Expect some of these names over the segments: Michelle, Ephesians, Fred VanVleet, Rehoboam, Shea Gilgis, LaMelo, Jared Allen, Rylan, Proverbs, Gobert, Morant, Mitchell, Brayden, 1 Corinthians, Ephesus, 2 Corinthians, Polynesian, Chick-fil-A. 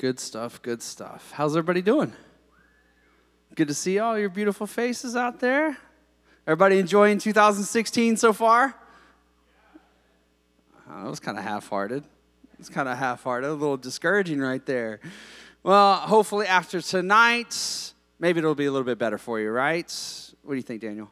Good stuff, good stuff. How's everybody doing? Good to see all your beautiful faces out there. Everybody enjoying 2016 so far? Oh, it was kind of half-hearted. It's kind of half-hearted, a little discouraging right there. Well, hopefully after tonight, maybe it'll be a little bit better for you, right? What do you think, Daniel?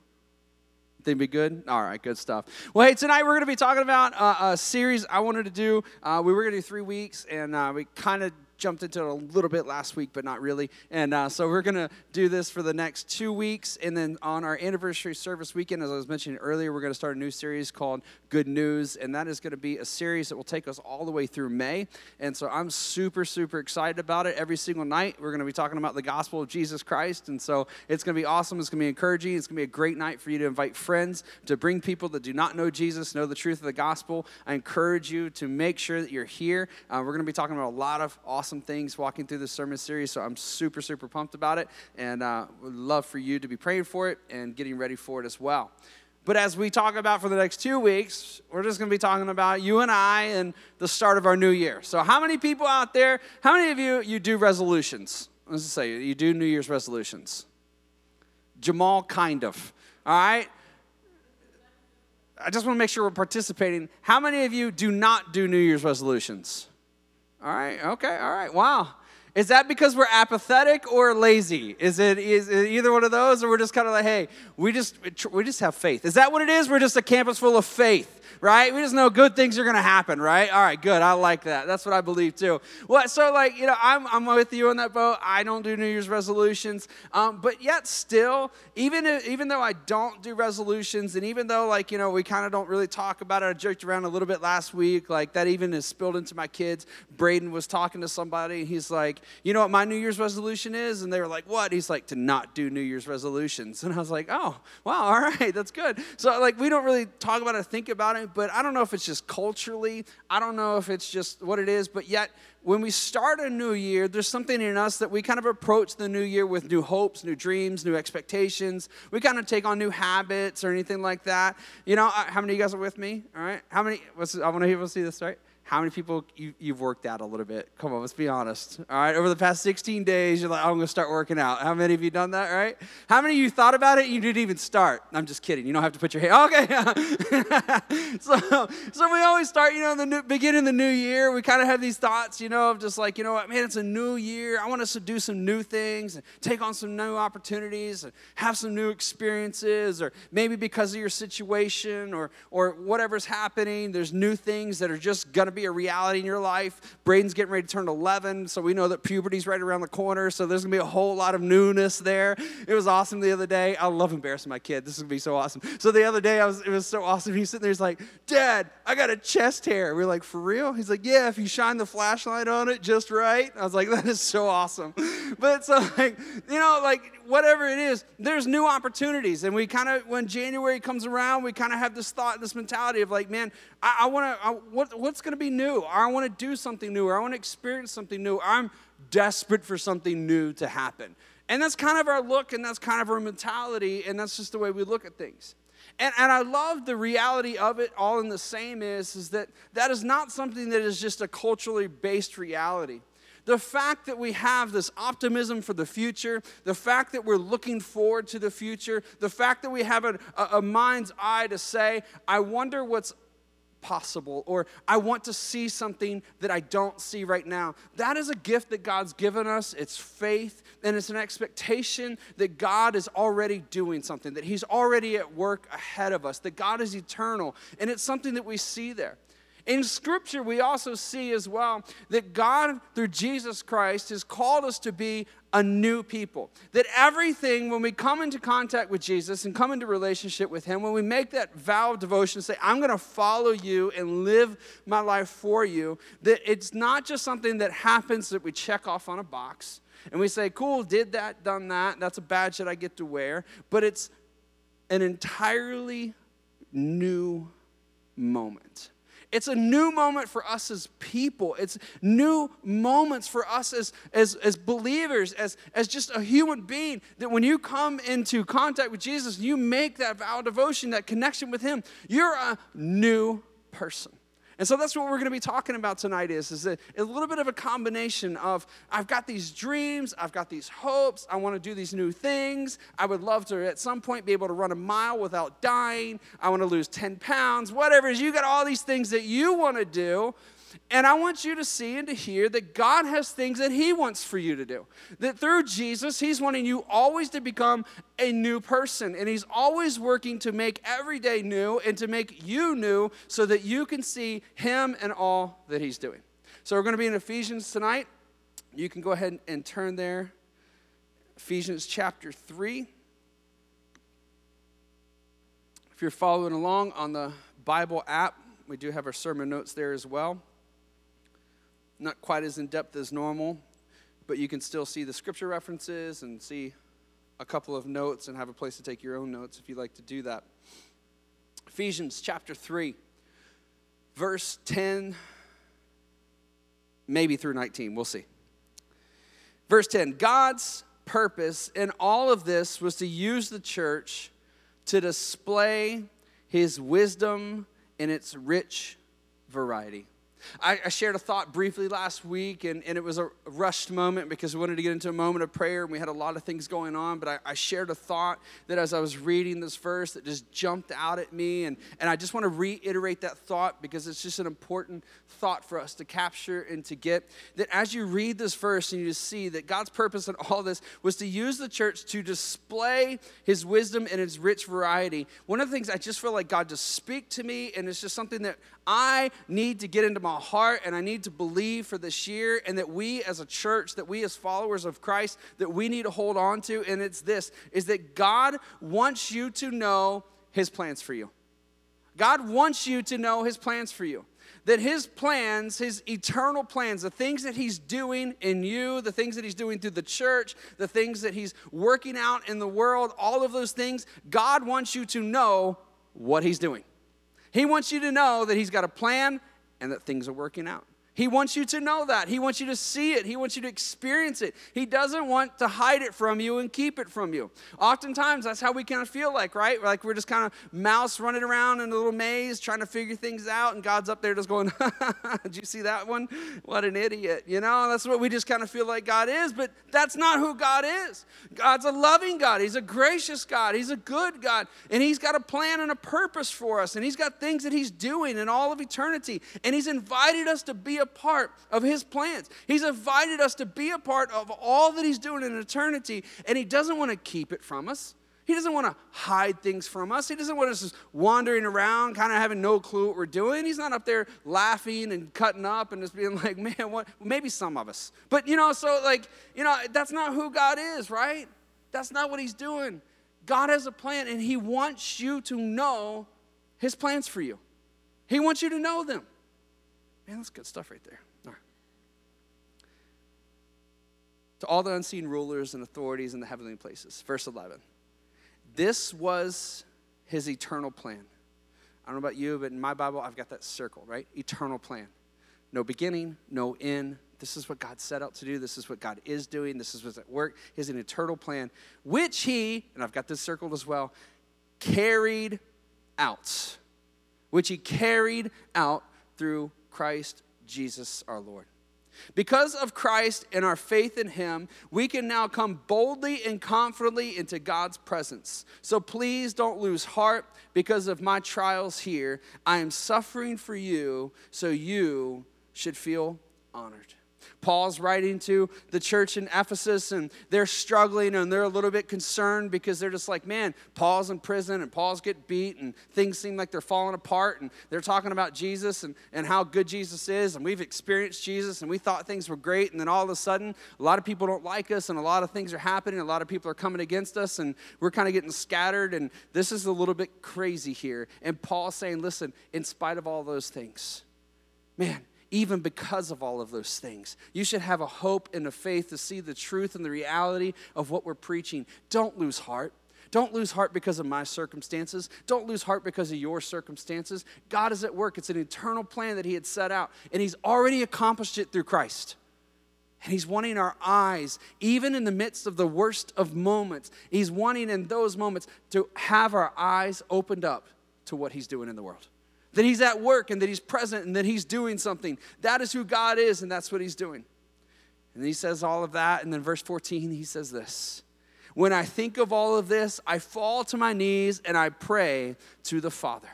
Think be good? All right, good stuff. Well, hey, tonight we're going to be talking about a series I wanted to do. We were going to do 3 weeks, and we kind of jumped into it a little bit last week, but not really. And so we're going to do this for the next 2 weeks. And then on our anniversary service weekend, as I was mentioning earlier, we're going to start a new series called Good News. And that is going to be a series that will take us all the way through May. And so I'm super, super excited about it. Every single night, we're going to be talking about the gospel of Jesus Christ. And so it's going to be awesome. It's going to be encouraging. It's going to be a great night for you to invite friends, to bring people that do not know Jesus, know the truth of the gospel. I encourage you to make sure that you're here. We're going to be talking about a lot of awesome things walking through this sermon series, so I'm super, super pumped about it, and would love for you to be praying for it and getting ready for it as well. But as we talk about for the next 2 weeks, we're just going to be talking about you and I and the start of our new year. So how many people out there, how many of you do resolutions? Let's just say you do New Year's resolutions. Jamal, kind of. All right? I just want to make sure we're participating. How many of you do not do New Year's resolutions? All right, okay, all right, wow. Is that because we're apathetic or lazy? Is it either one of those, or we're just kind of like, hey, we just have faith. Is that what it is? We're just a campus full of faith, right? We just know good things are going to happen, right? All right, good, I like that. That's what I believe too. Well, so like, you know, I'm with you on that boat. I don't do New Year's resolutions, but yet still, even though I don't do resolutions, and even though like, you know, we kind of don't really talk about it, I joked around a little bit last week, like that even is spilled into my kids. Brayden was talking to somebody, and he's like, you know what my New Year's resolution is? And they were like, what? He's like, to not do New Year's resolutions. And I was like, oh, wow, all right, that's good. So, like, we don't really talk about it, think about it, but I don't know if it's just culturally. I don't know if it's just what it is, but yet when we start a new year, there's something in us that we kind of approach the new year with new hopes, new dreams, new expectations. We kind of take on new habits or anything like that. You know, how many of you guys are with me? All right, how many? I want to people see this, right? How many people, you've worked out a little bit? Come on, let's be honest. All right, over the past 16 days, you're like, oh, I'm going to start working out. How many of you done that, right? How many of you thought about it and you didn't even start? I'm just kidding. You don't have to put your hand. Okay. So we always start, you know, beginning the new year. We kind of have these thoughts, you know, of just like, you know what, man, it's a new year. I want us to do some new things and take on some new opportunities and have some new experiences, or maybe because of your situation or whatever's happening, there's new things that are just going to be a reality in your life. Brayden's getting ready to turn 11, so we know that puberty's right around the corner, so there's going to be a whole lot of newness there. It was awesome the other day. I love embarrassing my kid. This is going to be so awesome. So the other day, it was so awesome. He's sitting there, he's like, Dad, I got a chest hair. We were like, for real? He's like, yeah, if you shine the flashlight on it just right. I was like, that is so awesome. But so, like, you know, like, whatever it is, there's new opportunities. And we kind of, when January comes around, we kind of have this thought, this mentality of like, man, what's going to be new? Or I want to do something new. Or I want to experience something new. Or I'm desperate for something new to happen. And that's kind of our look, and that's kind of our mentality, and that's just the way we look at things. And I love the reality of it all in the same is that that is not something that is just a culturally based reality. The fact that we have this optimism for the future, the fact that we're looking forward to the future, the fact that we have a mind's eye to say, I wonder what's possible, or I want to see something that I don't see right now. That is a gift that God's given us. It's faith, and it's an expectation that God is already doing something, that He's already at work ahead of us, that God is eternal, and it's something that we see there. In Scripture, we also see as well that God, through Jesus Christ, has called us to be a new people. That everything, when we come into contact with Jesus and come into relationship with Him, when we make that vow of devotion, say, I'm going to follow you and live my life for you, that it's not just something that happens that we check off on a box and we say, cool, did that, done that, that's a badge that I get to wear, but it's an entirely new moment. It's a new moment for us as people. It's new moments for us as believers, as just a human being, that when you come into contact with Jesus, you make that vow of devotion, that connection with Him, you're a new person. And so that's what we're going to be talking about tonight is a little bit of a combination of I've got these dreams, I've got these hopes, I want to do these new things, I would love to at some point be able to run a mile without dying, I want to lose 10 pounds, whatever. You got all these things that you want to do. And I want you to see and to hear that God has things that he wants for you to do. That through Jesus, he's wanting you always to become a new person. And he's always working to make every day new and to make you new so that you can see him and all that he's doing. So we're going to be in Ephesians tonight. You can go ahead and turn there. Ephesians chapter 3. If you're following along on the Bible app, we do have our sermon notes there as well. Not quite as in-depth as normal, but you can still see the scripture references and see a couple of notes and have a place to take your own notes if you'd like to do that. Ephesians chapter 3, verse 10, maybe through 19. We'll see. Verse 10, God's purpose in all of this was to use the church to display his wisdom in its rich variety. I shared a thought briefly last week, and it was a rushed moment because we wanted to get into a moment of prayer, and we had a lot of things going on, but I shared a thought that as I was reading this verse that just jumped out at me, and I just want to reiterate that thought because it's just an important thought for us to capture and to get, that as you read this verse and you just see that God's purpose in all this was to use the church to display his wisdom and its rich variety. One of the things I just feel like God just speak to me, and it's just something that I need to get into my heart, and I need to believe for this year, and that we as a church, that we as followers of Christ, that we need to hold on to, and it's this, is that God wants you to know his plans for you. God wants you to know his plans for you. That his plans, his eternal plans, the things that he's doing in you, the things that he's doing through the church, the things that he's working out in the world, all of those things, God wants you to know what he's doing. He wants you to know that he's got a plan and that things are working out. He wants you to know that. He wants you to see it. He wants you to experience it. He doesn't want to hide it from you and keep it from you. Oftentimes, that's how we kind of feel like, right? Like we're just kind of mouse running around in a little maze trying to figure things out, and God's up there just going, did you see that one? What an idiot, you know? That's what we just kind of feel like God is, but that's not who God is. God's a loving God. He's a gracious God. He's a good God, and he's got a plan and a purpose for us, and he's got things that he's doing in all of eternity, and he's invited us to be a part of his plans. He's invited us to be a part of all that he's doing in eternity, and he doesn't want to keep it from us. He doesn't want to hide things from us. He doesn't want us just wandering around, kind of having no clue what we're doing. He's not up there laughing and cutting up and just being like, man, what? Maybe some of us. But, so like, that's not who God is, right? That's not what he's doing. God has a plan, and he wants you to know his plans for you. He wants you to know them. Man, that's good stuff right there. All right. To all the unseen rulers and authorities in the heavenly places. Verse 11. This was his eternal plan. I don't know about you, but in my Bible, I've got that circle, right? Eternal plan. No beginning, no end. This is what God set out to do. This is what God is doing. This is what's at work. He has an eternal plan, which he, and I've got this circled as well, carried out. Which he carried out through Christ Jesus our Lord. Because of Christ and our faith in him, we can now come boldly and confidently into God's presence. So please don't lose heart because of my trials here. I am suffering for you, so you should feel honored. Paul's writing to the church in Ephesus, and they're struggling, and they're a little bit concerned because they're just like, man, Paul's in prison, and Paul's getting beat, and things seem like they're falling apart, and they're talking about Jesus and how good Jesus is, and we've experienced Jesus, and we thought things were great, and then all of a sudden, a lot of people don't like us, and a lot of things are happening, a lot of people are coming against us, and we're kind of getting scattered, and this is a little bit crazy here. And Paul's saying, listen, in spite of all those things, man, even because of all of those things, you should have a hope and a faith to see the truth and the reality of what we're preaching. Don't lose heart. Don't lose heart because of my circumstances. Don't lose heart because of your circumstances. God is at work. It's an eternal plan that he had set out, and he's already accomplished it through Christ. And he's wanting our eyes, even in the midst of the worst of moments, he's wanting in those moments to have our eyes opened up to what he's doing in the world. that he's at work and that he's present and that he's doing something. That is who God is, and that's what he's doing. And he says all of that, and then verse 14, he says this. When I think of all of this, I fall to my knees and I pray to the Father,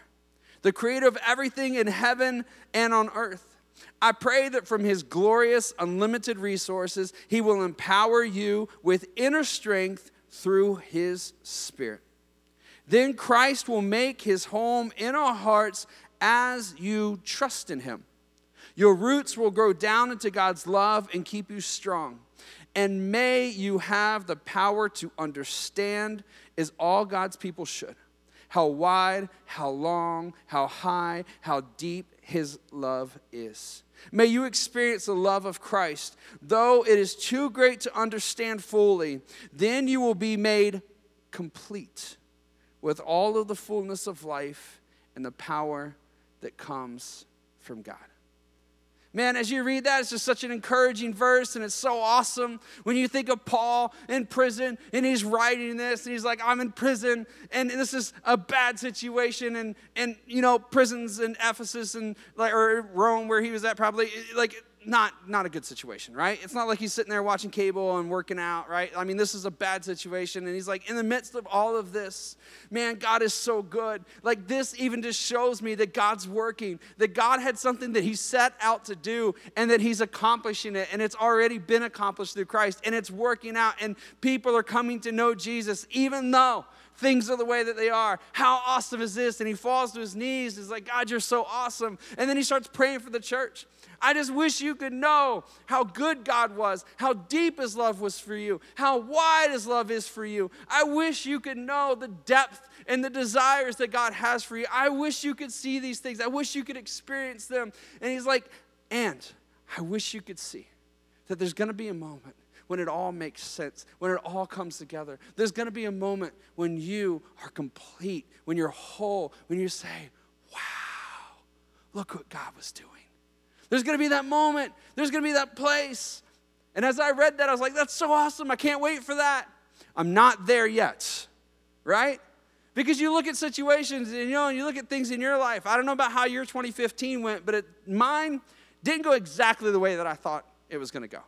the creator of everything in heaven and on earth. I pray that from his glorious, unlimited resources, he will empower you with inner strength through his Spirit. Then Christ will make his home in our hearts as you trust in him. Your roots will grow down into God's love and keep you strong. And may you have the power to understand, as all God's people should, how wide, how long, how high, how deep his love is. May you experience the love of Christ. Though it is too great to understand fully, then you will be made complete with all of the fullness of life and the power that comes from God. Man, as you read that, it's just such an encouraging verse, and it's so awesome when you think of Paul in prison, and he's writing this, and he's like, I'm in prison, and this is a bad situation, and you know, prisons in Ephesus and like, or Rome where he was at, probably like not a good situation, right? It's not like he's sitting there watching cable and working out, right? I mean, this is a bad situation, and he's like, in the midst of all of this, man, God is so good. Like, this even just shows me that God's working, that God had something that he set out to do, and that he's accomplishing it, and it's already been accomplished through Christ, and it's working out, and people are coming to know Jesus, even though things are the way that they are. How awesome is this? And he falls to his knees. He's like, God, you're so awesome. And then he starts praying for the church. I just wish you could know how good God was, how deep his love was for you, how wide his love is for you. I wish you could know the depth and the desires that God has for you. I wish you could see these things. I wish you could experience them. And he's like, and I wish you could see that there's going to be a moment when it all makes sense, when it all comes together. There's going to be a moment when you are complete, when you're whole, when you say, wow, look what God was doing. There's going to be that moment. There's going to be that place. And as I read that, I was like, that's so awesome. I can't wait for that. I'm not there yet, right? Because you look at situations, and you know, and you look at things in your life. I don't know about how your 2015 went, but mine didn't go exactly the way that I thought it was going to go.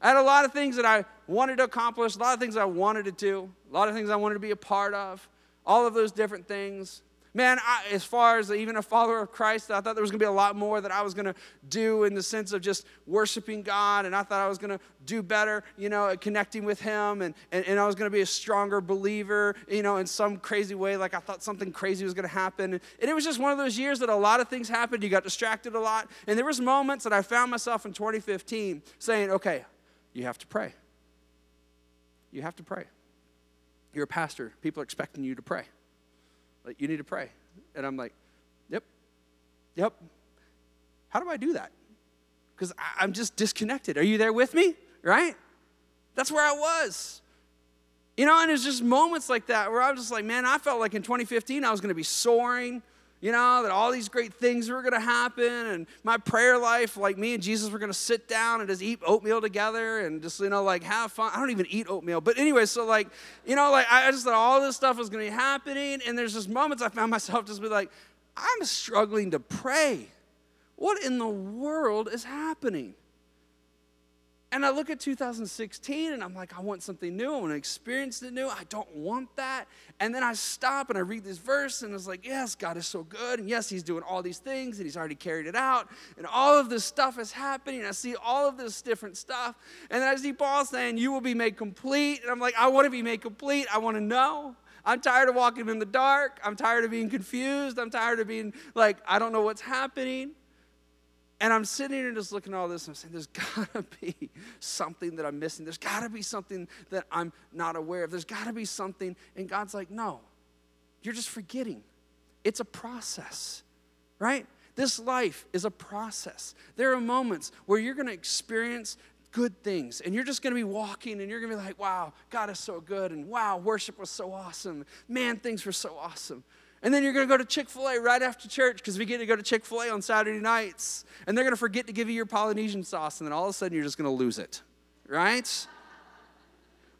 I had a lot of things that I wanted to accomplish, a lot of things I wanted to do, a lot of things I wanted to be a part of, all of those different things. Man, as far as even a follower of Christ, I thought there was going to be a lot more that I was going to do in the sense of just worshiping God, and I thought I was going to do better, you know, at connecting with him, and I was going to be a stronger believer, you know, in some crazy way, like I thought something crazy was going to happen. And it was just one of those years that a lot of things happened. You got distracted a lot, and there was moments that I found myself in 2015 saying, okay, you have to pray. You have to pray. You're a pastor. People are expecting you to pray. Like, you need to pray. And I'm like, yep. How do I do that? Because I'm just disconnected. Are you there with me? Right? That's where I was. You know, and it's just moments like that where I was just like, man, I felt like in 2015 I was going to be soaring. You know, that all these great things were going to happen, and my prayer life, like me and Jesus were going to sit down and just eat oatmeal together and just, you know, like have fun. I don't even eat oatmeal. But anyway, so like, you know, like I just thought all this stuff was going to be happening, and there's just moments I found myself just be like, I'm struggling to pray. What in the world is happening? And I look at 2016, and I'm like, I want something new. I want to experience the new. I don't want that. And then I stop, and I read this verse, and it's like, yes, God is so good. And yes, he's doing all these things, and he's already carried it out. And all of this stuff is happening. I see all of this different stuff. And then I see Paul saying, you will be made complete. And I'm like, I want to be made complete. I want to know. I'm tired of walking in the dark. I'm tired of being confused. I'm tired of being like, I don't know what's happening. And I'm sitting here just looking at all this, and I'm saying, there's got to be something that I'm missing. There's got to be something that I'm not aware of. There's got to be something. And God's like, no, you're just forgetting. It's a process, right? This life is a process. There are moments where you're going to experience good things, and you're just going to be walking, and you're going to be like, wow, God is so good, and wow, worship was so awesome. Man, things were so awesome. And then you're going to go to Chick-fil-A right after church, because we get to go to Chick-fil-A on Saturday nights. And they're going to forget to give you your Polynesian sauce, and then all of a sudden you're just going to lose it, right?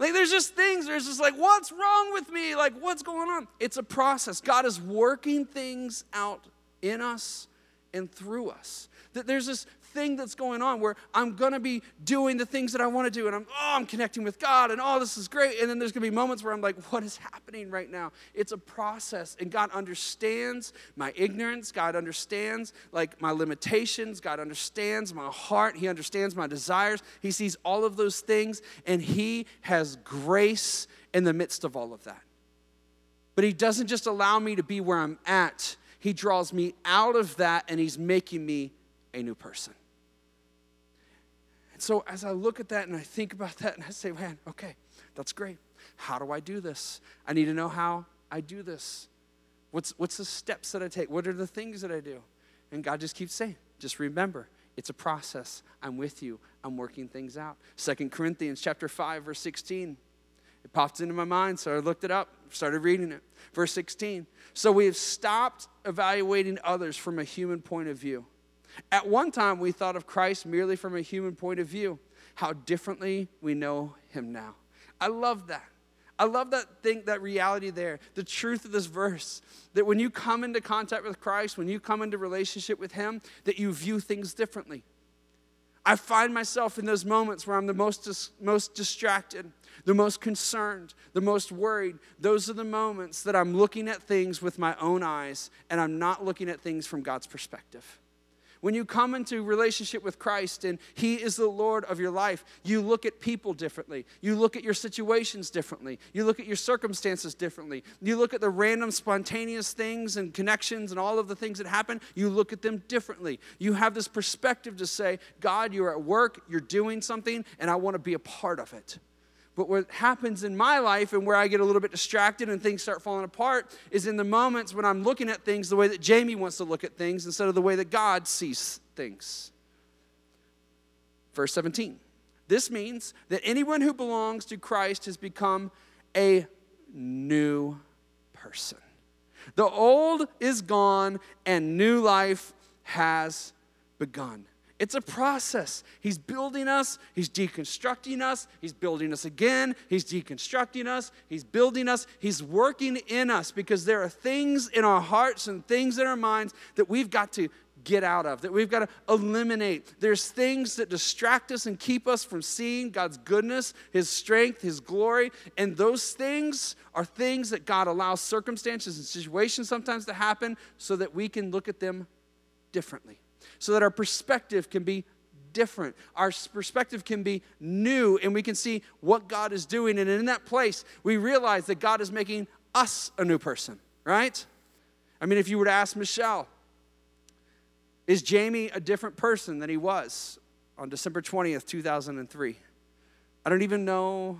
Like, there's just things, there's just like, what's wrong with me? Like, what's going on? It's a process. God is working things out in us and through us. That there's this thing that's going on where I'm going to be doing the things that I want to do, and I'm connecting with God, and oh, this is great. And then there's going to be moments where I'm like, what is happening right now? It's a process, and God understands my ignorance. God understands like my limitations. God understands my heart. He understands my desires. He sees all of those things, and He has grace in the midst of all of that. But He doesn't just allow me to be where I'm at. He draws me out of that, and He's making me a new person. And so as I look at that and I think about that and I say, man, okay, that's great. How do I do this? I need to know how I do this. What's the steps that I take? What are the things that I do? And God just keeps saying, just remember, it's a process. I'm with you. I'm working things out. 2 Corinthians chapter 5, verse 16. It popped into my mind, so I looked it up, started reading it. Verse 16, so we have stopped evaluating others from a human point of view. At one time, we thought of Christ merely from a human point of view. How differently we know Him now. I love that. I love that thing, that reality there, the truth of this verse, that when you come into contact with Christ, when you come into relationship with Him, that you view things differently. I find myself in those moments where I'm the most distracted, the most concerned, the most worried. Those are the moments that I'm looking at things with my own eyes, and I'm not looking at things from God's perspective. When you come into relationship with Christ and He is the Lord of your life, you look at people differently. You look at your situations differently. You look at your circumstances differently. You look at the random, spontaneous things and connections and all of the things that happen. You look at them differently. You have this perspective to say, God, you're at work, you're doing something, and I want to be a part of it. But what happens in my life and where I get a little bit distracted and things start falling apart is in the moments when I'm looking at things the way that Jamie wants to look at things instead of the way that God sees things. Verse 17. This means that anyone who belongs to Christ has become a new person. The old is gone and new life has begun. It's a process. He's building us. He's deconstructing us. He's building us again. He's deconstructing us. He's building us. He's working in us because there are things in our hearts and things in our minds that we've got to get out of, that we've got to eliminate. There's things that distract us and keep us from seeing God's goodness, His strength, His glory. And those things are things that God allows circumstances and situations sometimes to happen so that we can look at them differently. So that our perspective can be different. Our perspective can be new, and we can see what God is doing. And in that place, we realize that God is making us a new person, right? I mean, if you were to ask Michelle, is Jamie a different person than he was on December 20th, 2003? I don't even know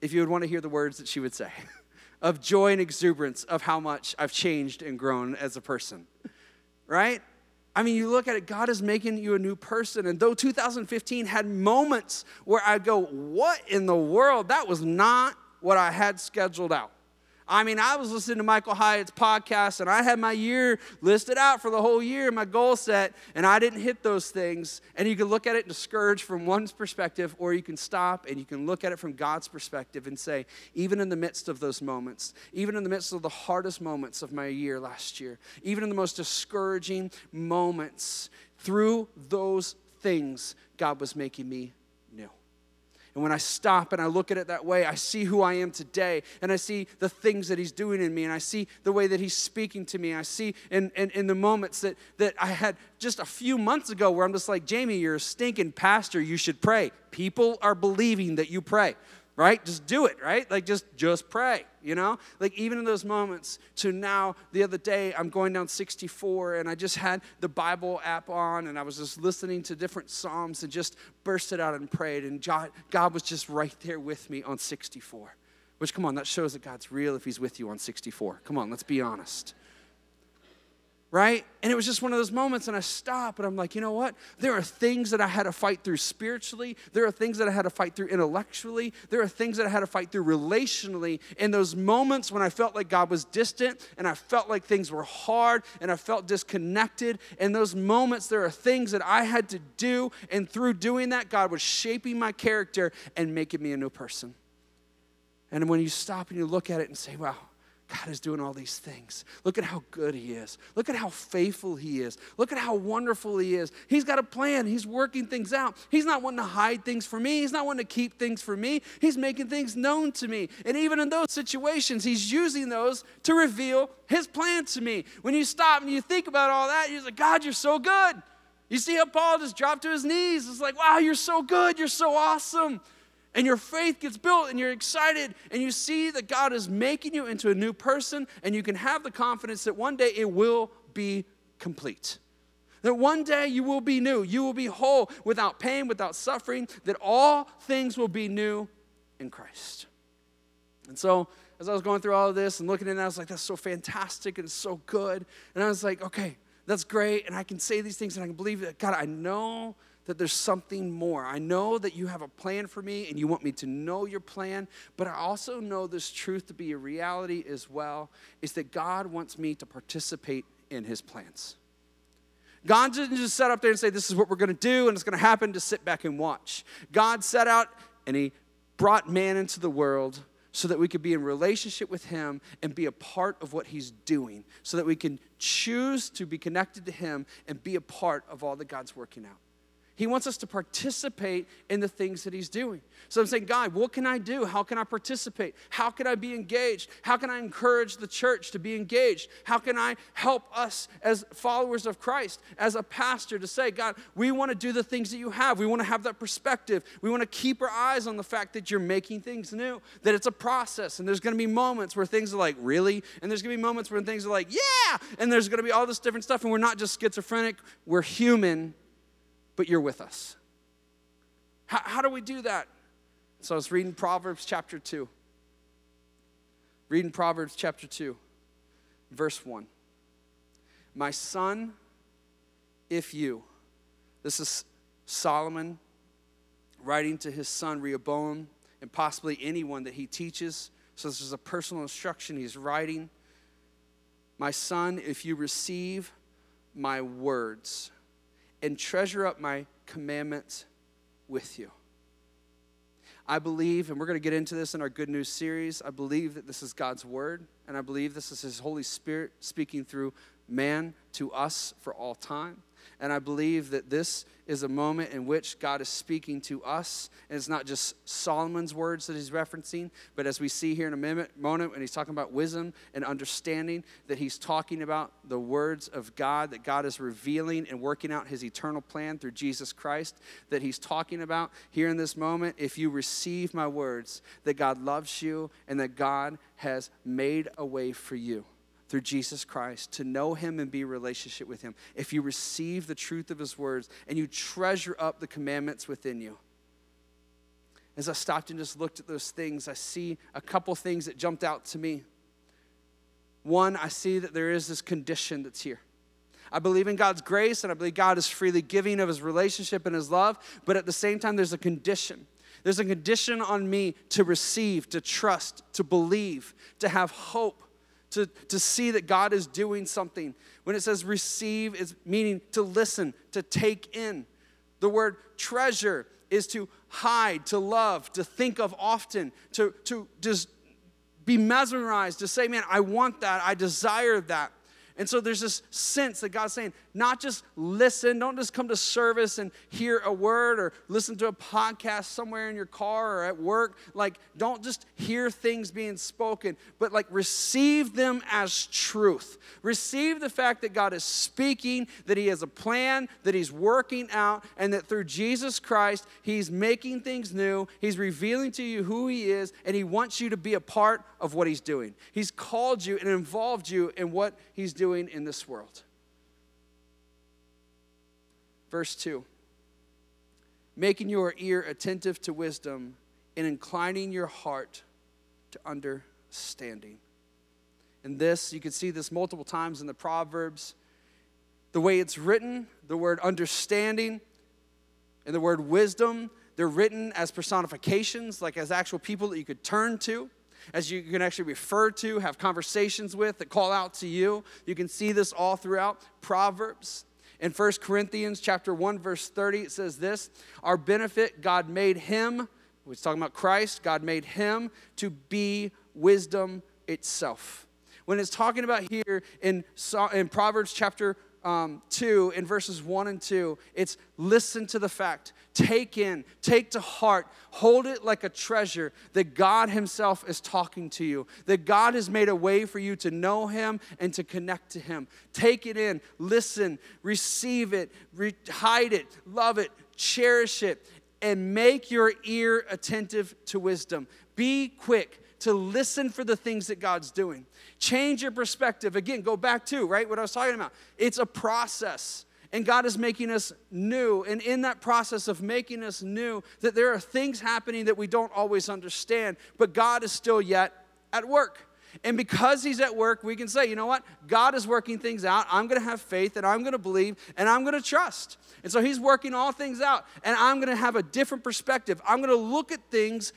if you would want to hear the words that she would say of joy and exuberance of how much I've changed and grown as a person, right? I mean, you look at it, God is making you a new person. And though 2015 had moments where I go, what in the world? That was not what I had scheduled out. I mean, I was listening to Michael Hyatt's podcast, and I had my year listed out for the whole year, my goal set, and I didn't hit those things. And you can look at it discouraged from one's perspective, or you can stop and you can look at it from God's perspective and say, even in the midst of those moments, even in the midst of the hardest moments of my year last year, even in the most discouraging moments, through those things, God was making me new. And when I stop and I look at it that way, I see who I am today, and I see the things that He's doing in me, and I see the way that He's speaking to me. I see in the moments that I had just a few months ago where I'm just like, Jamie, you're a stinking pastor. You should pray. People are believing that you pray, right? Just do it, right? Like, just pray, you know? Like, even in those moments to now, the other day, I'm going down 64, and I just had the Bible app on, and I was just listening to different Psalms and just bursted out and prayed, and God was just right there with me on 64, which, come on, that shows that God's real if He's with you on 64. Come on, let's be honest, right? And it was just one of those moments, and I stop, and I'm like, you know what? There are things that I had to fight through spiritually. There are things that I had to fight through intellectually. There are things that I had to fight through relationally. And those moments when I felt like God was distant, and I felt like things were hard, and I felt disconnected, and those moments, there are things that I had to do, and through doing that, God was shaping my character and making me a new person. And when you stop and you look at it and say, wow, God is doing all these things. Look at how good he is. Look at how faithful he is. Look at how wonderful he is. He's got a plan. He's working things out. He's not wanting to hide things from me. He's not wanting to keep things from me. He's making things known to me. And even in those situations, he's using those to reveal his plan to me. When you stop and you think about all that, you're like, God, you're so good. You see how Paul just dropped to his knees. It's like, wow, you're so good. You're so awesome. And your faith gets built, and you're excited, and you see that God is making you into a new person, and you can have the confidence that one day it will be complete. That one day you will be new. You will be whole, without pain, without suffering, that all things will be new in Christ. And so as I was going through all of this and looking at it, I was like, that's so fantastic and so good. And I was like, okay, that's great, and I can say these things, and I can believe that, God, I know that there's something more. I know that you have a plan for me and you want me to know your plan, but I also know this truth to be a reality as well, is that God wants me to participate in his plans. God didn't just set up there and say, this is what we're gonna do and it's gonna happen, to sit back and watch. God set out and he brought man into the world so that we could be in relationship with him and be a part of what he's doing, so that we can choose to be connected to him and be a part of all that God's working out. He wants us to participate in the things that he's doing. So I'm saying, God, what can I do? How can I participate? How can I be engaged? How can I encourage the church to be engaged? How can I help us as followers of Christ, as a pastor, to say, God, we want to do the things that you have. We want to have that perspective. We want to keep our eyes on the fact that you're making things new, that it's a process, and there's going to be moments where things are like, really? And there's going to be moments when things are like, yeah! And there's going to be all this different stuff, and we're not just schizophrenic, we're human, but you're with us. How do we do that? So I was reading Proverbs chapter 2. Reading Proverbs chapter 2, verse 1. My son, if you. This is Solomon writing to his son Rehoboam, and possibly anyone that he teaches. So this is a personal instruction he's writing. My son, if you receive my words and treasure up my commandments with you. I believe, and we're going to get into this in our Good News series, I believe that this is God's word, and I believe this is his Holy Spirit speaking through man to us for all time. And I believe that this is a moment in which God is speaking to us, and it's not just Solomon's words that he's referencing, but as we see here in a moment when he's talking about wisdom and understanding, that he's talking about the words of God, that God is revealing and working out his eternal plan through Jesus Christ, that he's talking about here in this moment, if you receive my words, that God loves you and that God has made a way for you through Jesus Christ, to know him and be in relationship with him. If you receive the truth of his words and you treasure up the commandments within you. As I stopped and just looked at those things, I see a couple things that jumped out to me. One, I see that there is this condition that's here. I believe in God's grace, and I believe God is freely giving of his relationship and his love, but at the same time, there's a condition. There's a condition on me to receive, to trust, to believe, to have hope, to see that God is doing something. When it says receive, it's meaning to listen, to take in. The word treasure is to hide, to love, to think of often, to just be mesmerized, to say, man, I want that, I desire that. And so there's this sense that God's saying, not just listen, don't just come to service and hear a word or listen to a podcast somewhere in your car or at work. Like, don't just hear things being spoken, but like receive them as truth. Receive the fact that God is speaking, that he has a plan, that he's working out, and that through Jesus Christ, he's making things new. He's revealing to you who he is, and he wants you to be a part of what he's doing. He's called you and involved you in what he's doing in this world. Verse 2, making your ear attentive to wisdom and inclining your heart to understanding. And this, you can see this multiple times in the Proverbs. The way it's written, the word understanding and the word wisdom, they're written as personifications, like as actual people that you could turn to, as you can actually refer to, have conversations with, that call out to you. You can see this all throughout Proverbs. In 1 Corinthians chapter 1, verse 30, it says this, our benefit, God made him, we're talking about Christ, God made him to be wisdom itself. when it's talking about here in Proverbs chapter 2, in verses 1 and 2, it's listen to the fact, take in, take to heart, hold it like a treasure that God himself is talking to you, that God has made a way for you to know him and to connect to him. Take it in, listen, receive it, hide it, love it, cherish it, and make your ear attentive to wisdom. Be quick to listen for the things that God's doing. Change your perspective. Again, go back to, right, what I was talking about. It's a process, and God is making us new. And in that process of making us new, that there are things happening that we don't always understand, but God is still yet at work. And because he's at work, we can say, you know what? God is working things out. I'm going to have faith, and I'm going to believe, and I'm going to trust. And so he's working all things out, and I'm going to have a different perspective. I'm going to look at things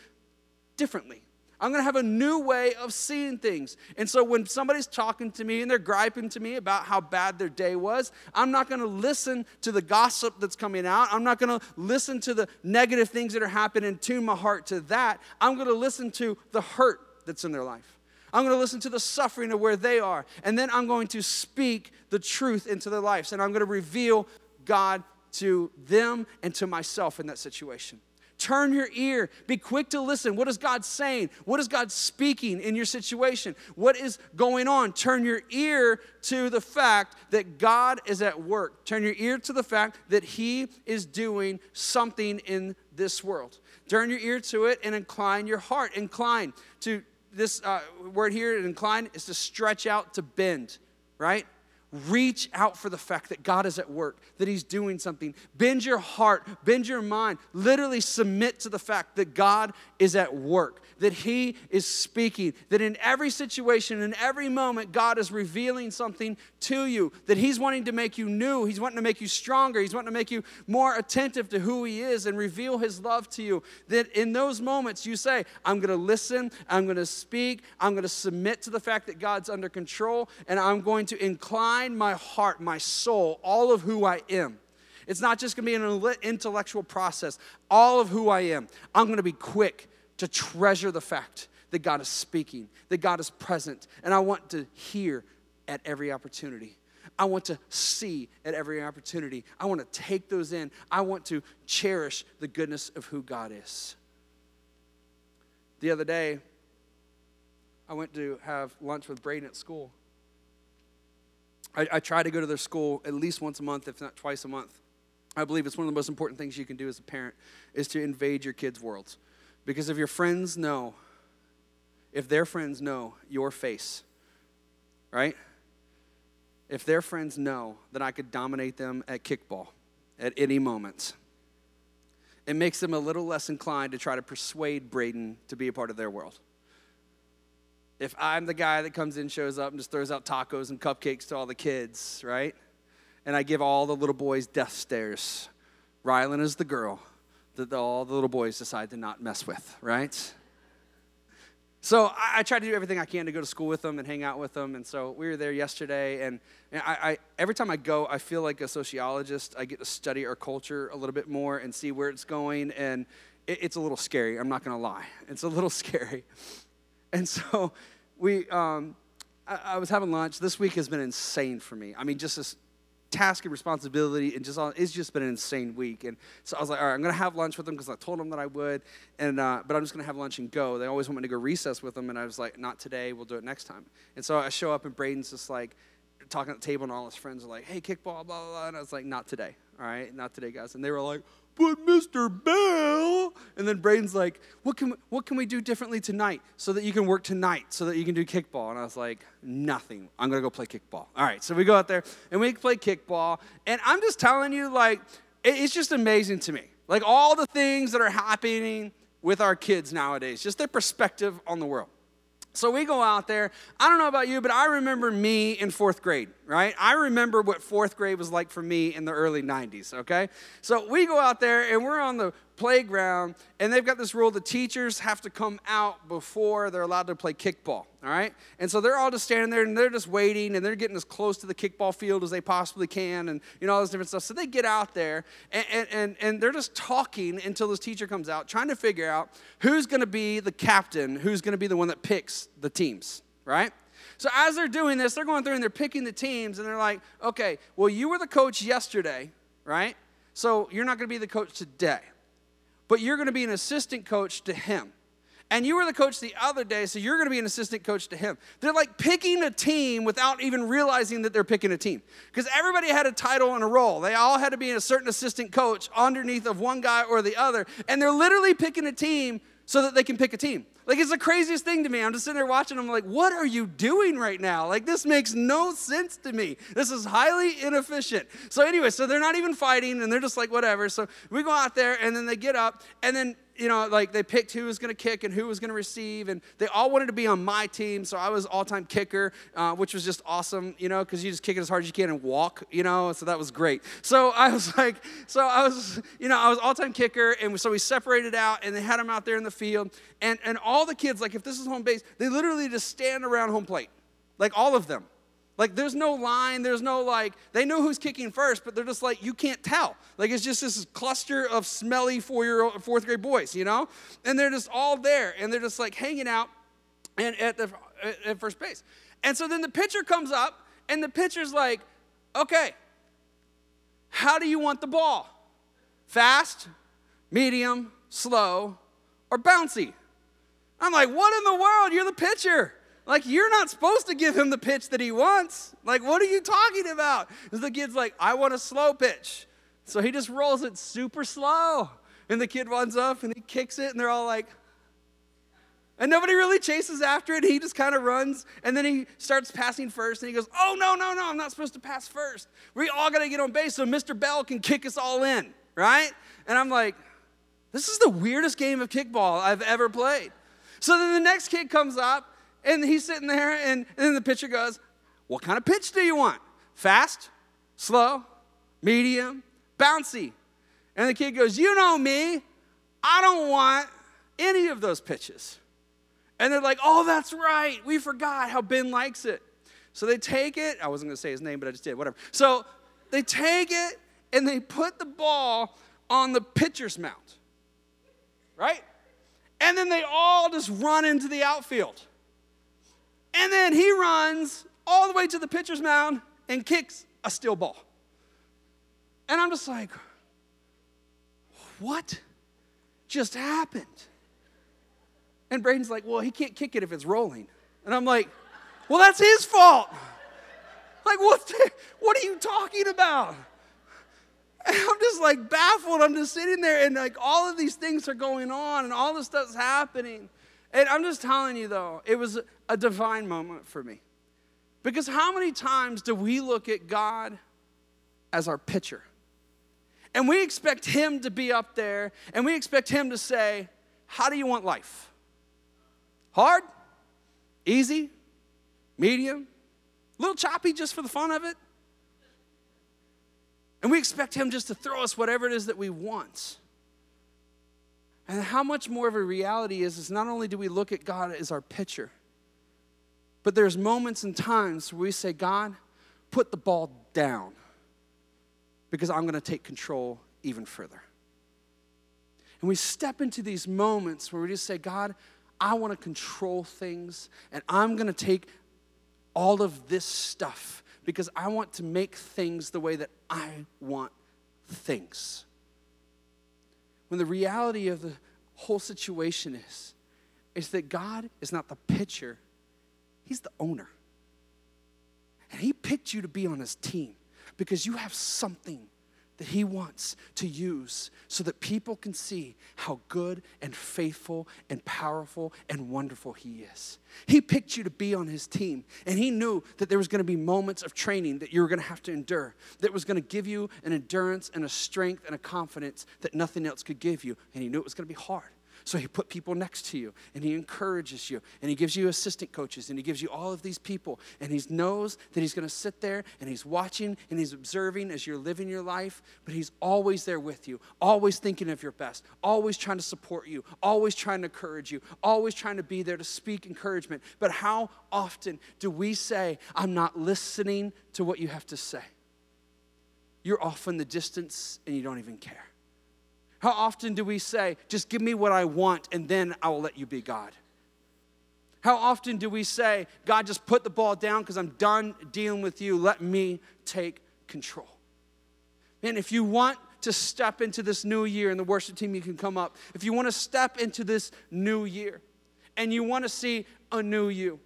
differently. I'm going to have a new way of seeing things. And so when somebody's talking to me and they're griping to me about how bad their day was, I'm not going to listen to the gossip that's coming out. I'm not going to listen to the negative things that are happening and tune my heart to that. I'm going to listen to the hurt that's in their life. I'm going to listen to the suffering of where they are. And then I'm going to speak the truth into their lives. And I'm going to reveal God to them and to myself in that situation. Turn your ear. Be quick to listen. What is God saying? What is God speaking in your situation? What is going on? Turn your ear to the fact that God is at work. Turn your ear to the fact that he is doing something in this world. Turn your ear to it and incline your heart. Incline to this word here, incline, is to stretch out, to bend, right? Reach out for the fact that God is at work, that he's doing something. Bend your heart, bend your mind. Literally submit to the fact that God is at work, that he is speaking, that in every situation, in every moment, God is revealing something to you, that he's wanting to make you new. He's wanting to make you stronger. He's wanting to make you more attentive to who he is and reveal his love to you. That in those moments, you say, I'm going to listen, I'm going to speak, I'm going to submit to the fact that God's under control, and I'm going to incline my heart, my soul, all of who I am. It's not just going to be an intellectual process. All of who I am. I'm going to be quick to treasure the fact that God is speaking, that God is present, and I want to hear at every opportunity. I want to see at every opportunity. I want to take those in. I want to cherish the goodness of who God is. The other day, I went to have lunch with Brayden at school. I try to go to their school at least once a month, if not twice a month. I believe it's one of the most important things you can do as a parent is to invade your kids' worlds. Because if your friends know, if their friends know your face, right? If their friends know that I could dominate them at kickball at any moment, it makes them a little less inclined to try to persuade Brayden to be a part of their world. If I'm the guy that comes in, shows up, and just throws out tacos and cupcakes to all the kids, right? And I give all the little boys death stares. Rylan is the girl that all the little boys decide to not mess with, right? So I try to do everything I can to go to school with them and hang out with them. And so we were there yesterday, and I every time I go, I feel like a sociologist. I get to study our culture a little bit more and see where it's going, and it's a little scary. I'm not going to lie. It's a little scary. And so I was having lunch. This week has been insane for me. I mean, just this task and responsibility and just all, it's just been an insane week. And so I was like, all right, I'm going to have lunch with them because I told them that I would. And but I'm just going to have lunch and go. They always want me to go recess with them. And I was like, not today. We'll do it next time. And so I show up, and Brayden's just like talking at the table, and all his friends are like, hey, kickball, blah, blah, blah. And I was like, not today. All right, not today, guys. And they were like, but Mr. Bell. And then Brayden's like, what can we do differently tonight so that you can work tonight, so that you can do kickball? And I was like, nothing. I'm going to go play kickball. All right, so we go out there, and we play kickball. And I'm just telling you, like, it's just amazing to me. Like, all the things that are happening with our kids nowadays, just their perspective on the world. So we go out there. I don't know about you, but I remember me in fourth grade, right? I remember what fourth grade was like for me in the early 90s, okay? So we go out there, and we're on the playground, and they've got this rule. The teachers have to come out before they're allowed to play kickball, all right? And so they're all just standing there, and they're just waiting, and they're getting as close to the kickball field as they possibly can, and, you know, all this different stuff. So they get out there, and they're just talking until this teacher comes out, trying to figure out who's going to be the captain, who's going to be the one that picks the teams, right? So as they're doing this, they're going through and they're picking the teams, and they're like, okay, well, you were the coach yesterday, right? So you're not going to be the coach today, but you're going to be an assistant coach to him. And you were the coach the other day, so you're going to be an assistant coach to him. They're like picking a team without even realizing that they're picking a team, because everybody had a title and a role. They all had to be a certain assistant coach underneath of one guy or the other, and they're literally picking a team so that they can pick a team. Like, it's the craziest thing to me. I'm just sitting there watching them like, what are you doing right now? Like, this makes no sense to me. This is highly inefficient. So anyway, so they're not even fighting, and they're just like, whatever. So we go out there, and then they get up, and then, you know, like, they picked who was going to kick and who was going to receive, and they all wanted to be on my team, so I was all-time kicker, which was just awesome, you know, because you just kick it as hard as you can and walk, you know, so that was great. So I was like, I was all-time kicker, and so we separated out, and they had them out there in the field, and all the kids, like, if this is home base, they literally just stand around home plate, like, all of them. Like, there's no line, there's no, like, they know who's kicking first, but they're just like, you can't tell. Like, it's just this cluster of smelly fourth grade boys, you know? And they're just all there, and they're just, like, hanging out and at first base. And so then the pitcher comes up, and the pitcher's like, okay, how do you want the ball? Fast, medium, slow, or bouncy? I'm like, what in the world? You're the pitcher. Like, you're not supposed to give him the pitch that he wants. Like, what are you talking about? And the kid's like, I want a slow pitch. So he just rolls it super slow. And the kid runs up, and he kicks it, and they're all like. And nobody really chases after it. He just kind of runs, and then he starts passing first, and he goes, oh, no, I'm not supposed to pass first. We all got to get on base so Mr. Bell can kick us all in, right? And I'm like, this is the weirdest game of kickball I've ever played. So then the next kid comes up, and he's sitting there, and then the pitcher goes, what kind of pitch do you want? Fast, slow, medium, bouncy. And the kid goes, you know me. I don't want any of those pitches. And they're like, oh, that's right. We forgot how Ben likes it. So they take it. I wasn't going to say his name, but I just did. Whatever. So they take it, and they put the ball on the pitcher's mound, right? And then they all just run into the outfield. And then he runs all the way to the pitcher's mound and kicks a steel ball. And I'm just like, what just happened? And Brayden's like, well, he can't kick it if it's rolling. And I'm like, well, that's his fault. Like, what are you talking about? And I'm just like baffled. I'm just sitting there, and like all of these things are going on, and all this stuff's happening. And I'm just telling you, though, it was a divine moment for me. Because how many times do we look at God as our pitcher? And we expect him to be up there, and we expect him to say, how do you want life? Hard? Easy? Medium? A little choppy just for the fun of it? And we expect him just to throw us whatever it is that we want. And how much more of a reality is not only do we look at God as our pitcher, but there's moments and times where we say, God, put the ball down, because I'm going to take control even further. And we step into these moments where we just say, God, I want to control things, and I'm going to take all of this stuff, because I want to make things the way that I want things. When the reality of the whole situation is that God is not the pitcher, he's the owner. And he picked you to be on his team because you have something that he wants to use so that people can see how good and faithful and powerful and wonderful he is. He picked you to be on his team, and he knew that there was going to be moments of training that you were going to have to endure, that was going to give you an endurance and a strength and a confidence that nothing else could give you, and he knew it was going to be hard. So he put people next to you, and he encourages you, and he gives you assistant coaches, and he gives you all of these people, and he knows that he's going to sit there, and he's watching, and he's observing as you're living your life, but he's always there with you, always thinking of your best, always trying to support you, always trying to encourage you, always trying to be there to speak encouragement. But how often do we say, I'm not listening to what you have to say? You're off in the distance, and you don't even care. How often do we say, just give me what I want, and then I will let you be God? How often do we say, God, just put the ball down because I'm done dealing with you. Let me take control. Man, if you want to step into this new year, and the worship team, you can come up. If you want to step into this new year and you want to see a new you,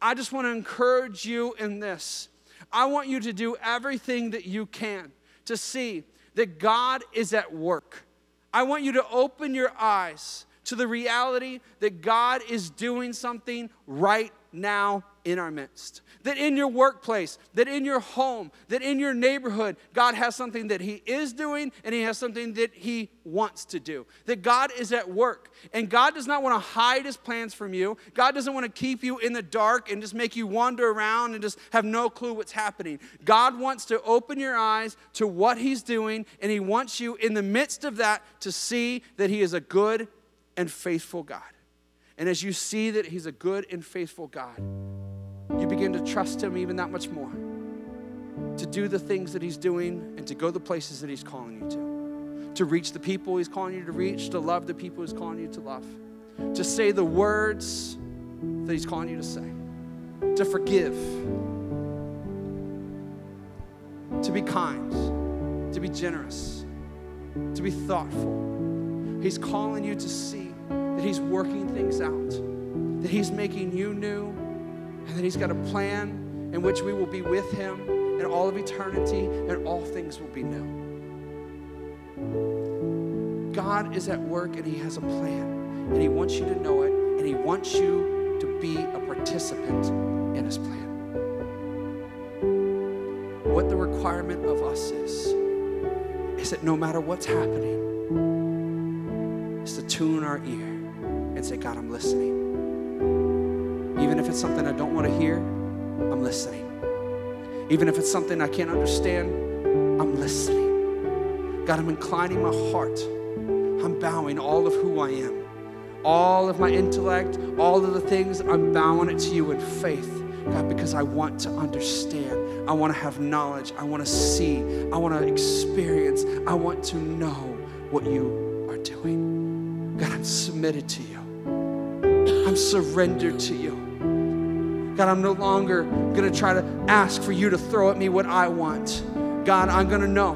I just want to encourage you in this. I want you to do everything that you can to see that God is at work. I want you to open your eyes to the reality that God is doing something right now in our midst. That in your workplace, that in your home, that in your neighborhood, God has something that He is doing and He has something that He wants to do. That God is at work, and God does not want to hide His plans from you. God doesn't want to keep you in the dark and just make you wander around and just have no clue what's happening. God wants to open your eyes to what He's doing, and He wants you in the midst of that to see that He is a good and faithful God. And as you see that He's a good and faithful God, you begin to trust Him even that much more to do the things that He's doing and to go the places that He's calling you to reach the people He's calling you to reach, to love the people He's calling you to love, to say the words that He's calling you to say, to forgive, to be kind, to be generous, to be thoughtful. He's calling you to see that He's working things out, that He's making you new, and that He's got a plan in which we will be with Him in all of eternity, and all things will be new. God is at work, and He has a plan, and He wants you to know it, and He wants you to be a participant in His plan. What the requirement of us is that no matter what's happening, is to tune our ear and say, God, I'm listening. Even if it's something I don't want to hear, I'm listening. Even if it's something I can't understand, I'm listening. God, I'm inclining my heart. I'm bowing all of who I am, all of my intellect, all of the things. I'm bowing it to you in faith, God, because I want to understand. I want to have knowledge. I want to see. I want to experience. I want to know what you are doing. God, I'm submitted to you. I'm surrendered to you. God, I'm no longer going to try to ask for you to throw at me what I want. God, I'm going to know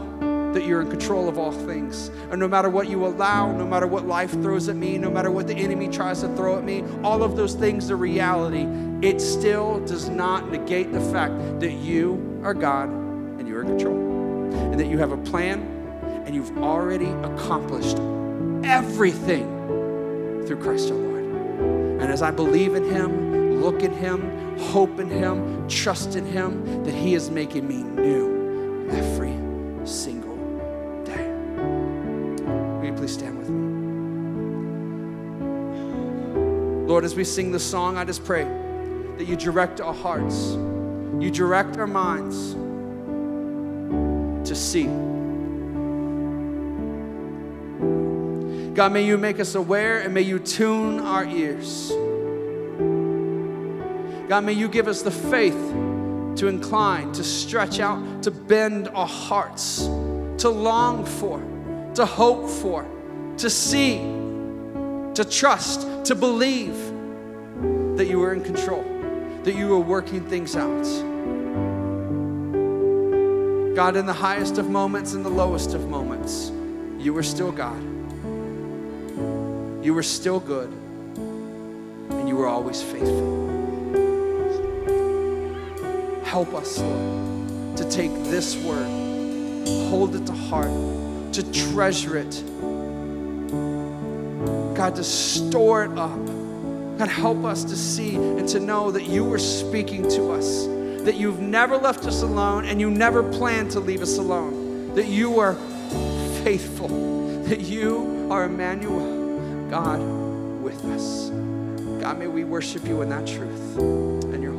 that you're in control of all things. And no matter what you allow, no matter what life throws at me, no matter what the enemy tries to throw at me, all of those things are reality. It still does not negate the fact that you are God and you're in control. And that you have a plan and you've already accomplished everything through Christ our Lord. And as I believe in Him, look at Him, hope in Him, trust in Him, that He is making me new every single day. Will you please stand with me? Lord, as we sing this song, I just pray that you direct our hearts, you direct our minds to see. God, may you make us aware and may you tune our ears. God, may you give us the faith to incline, to stretch out, to bend our hearts, to long for, to hope for, to see, to trust, to believe that you are in control, that you are working things out. God, in the highest of moments and the lowest of moments, you are still God. You were still good, and you were always faithful. Help us, Lord, to take this word, hold it to heart, to treasure it. God, to store it up. God, help us to see and to know that you were speaking to us, that you've never left us alone, and you never planned to leave us alone, that you are faithful, that you are Emmanuel, God with us. God, may we worship you in that truth and your